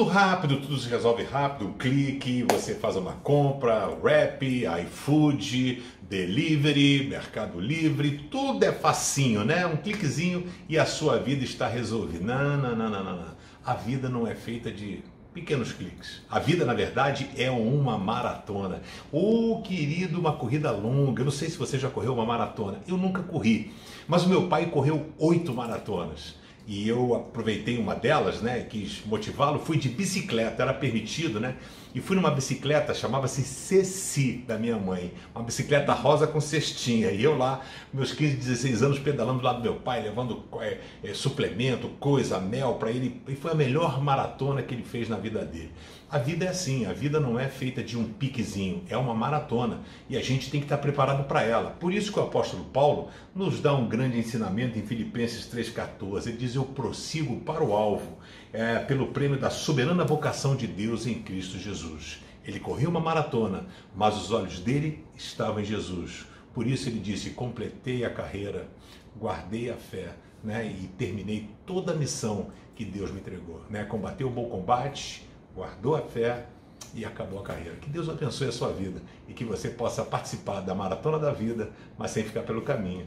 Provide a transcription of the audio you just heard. tudo rápido, tudo se resolve rápido, um clique, você faz uma compra, Rap, iFood, Delivery, Mercado Livre, tudo é facinho, né? Um cliquezinho e a sua vida está resolvida. Não. A vida não é feita de pequenos cliques. A vida, na verdade, é uma maratona. Ô, querido, uma corrida longa. Eu não sei se você já correu uma maratona. Eu nunca corri, mas o meu pai correu 8 maratonas. E eu aproveitei uma delas, né, quis motivá-lo, fui de bicicleta, era permitido, né, e fui numa bicicleta, chamava-se Ceci, da minha mãe, uma bicicleta rosa com cestinha, e eu lá, meus 15, 16 anos, pedalando lá do meu pai, levando suplemento, coisa, mel para ele, e foi a melhor maratona que ele fez na vida dele. A vida é assim, a vida não é feita de um piquezinho, é uma maratona, e a gente tem que estar preparado para ela. Por isso que o apóstolo Paulo nos dá um grande ensinamento em Filipenses 3,14, ele diz: eu prossigo para o alvo, pelo prêmio da soberana vocação de Deus em Cristo Jesus. Ele correu uma maratona, mas os olhos dele estavam em Jesus. Por isso ele disse: completei a carreira, guardei a fé, né, e terminei toda a missão que Deus me entregou, né? Combateu o bom combate, guardou a fé e acabou a carreira. Que Deus abençoe a sua vida e que você possa participar da maratona da vida, mas sem ficar pelo caminho.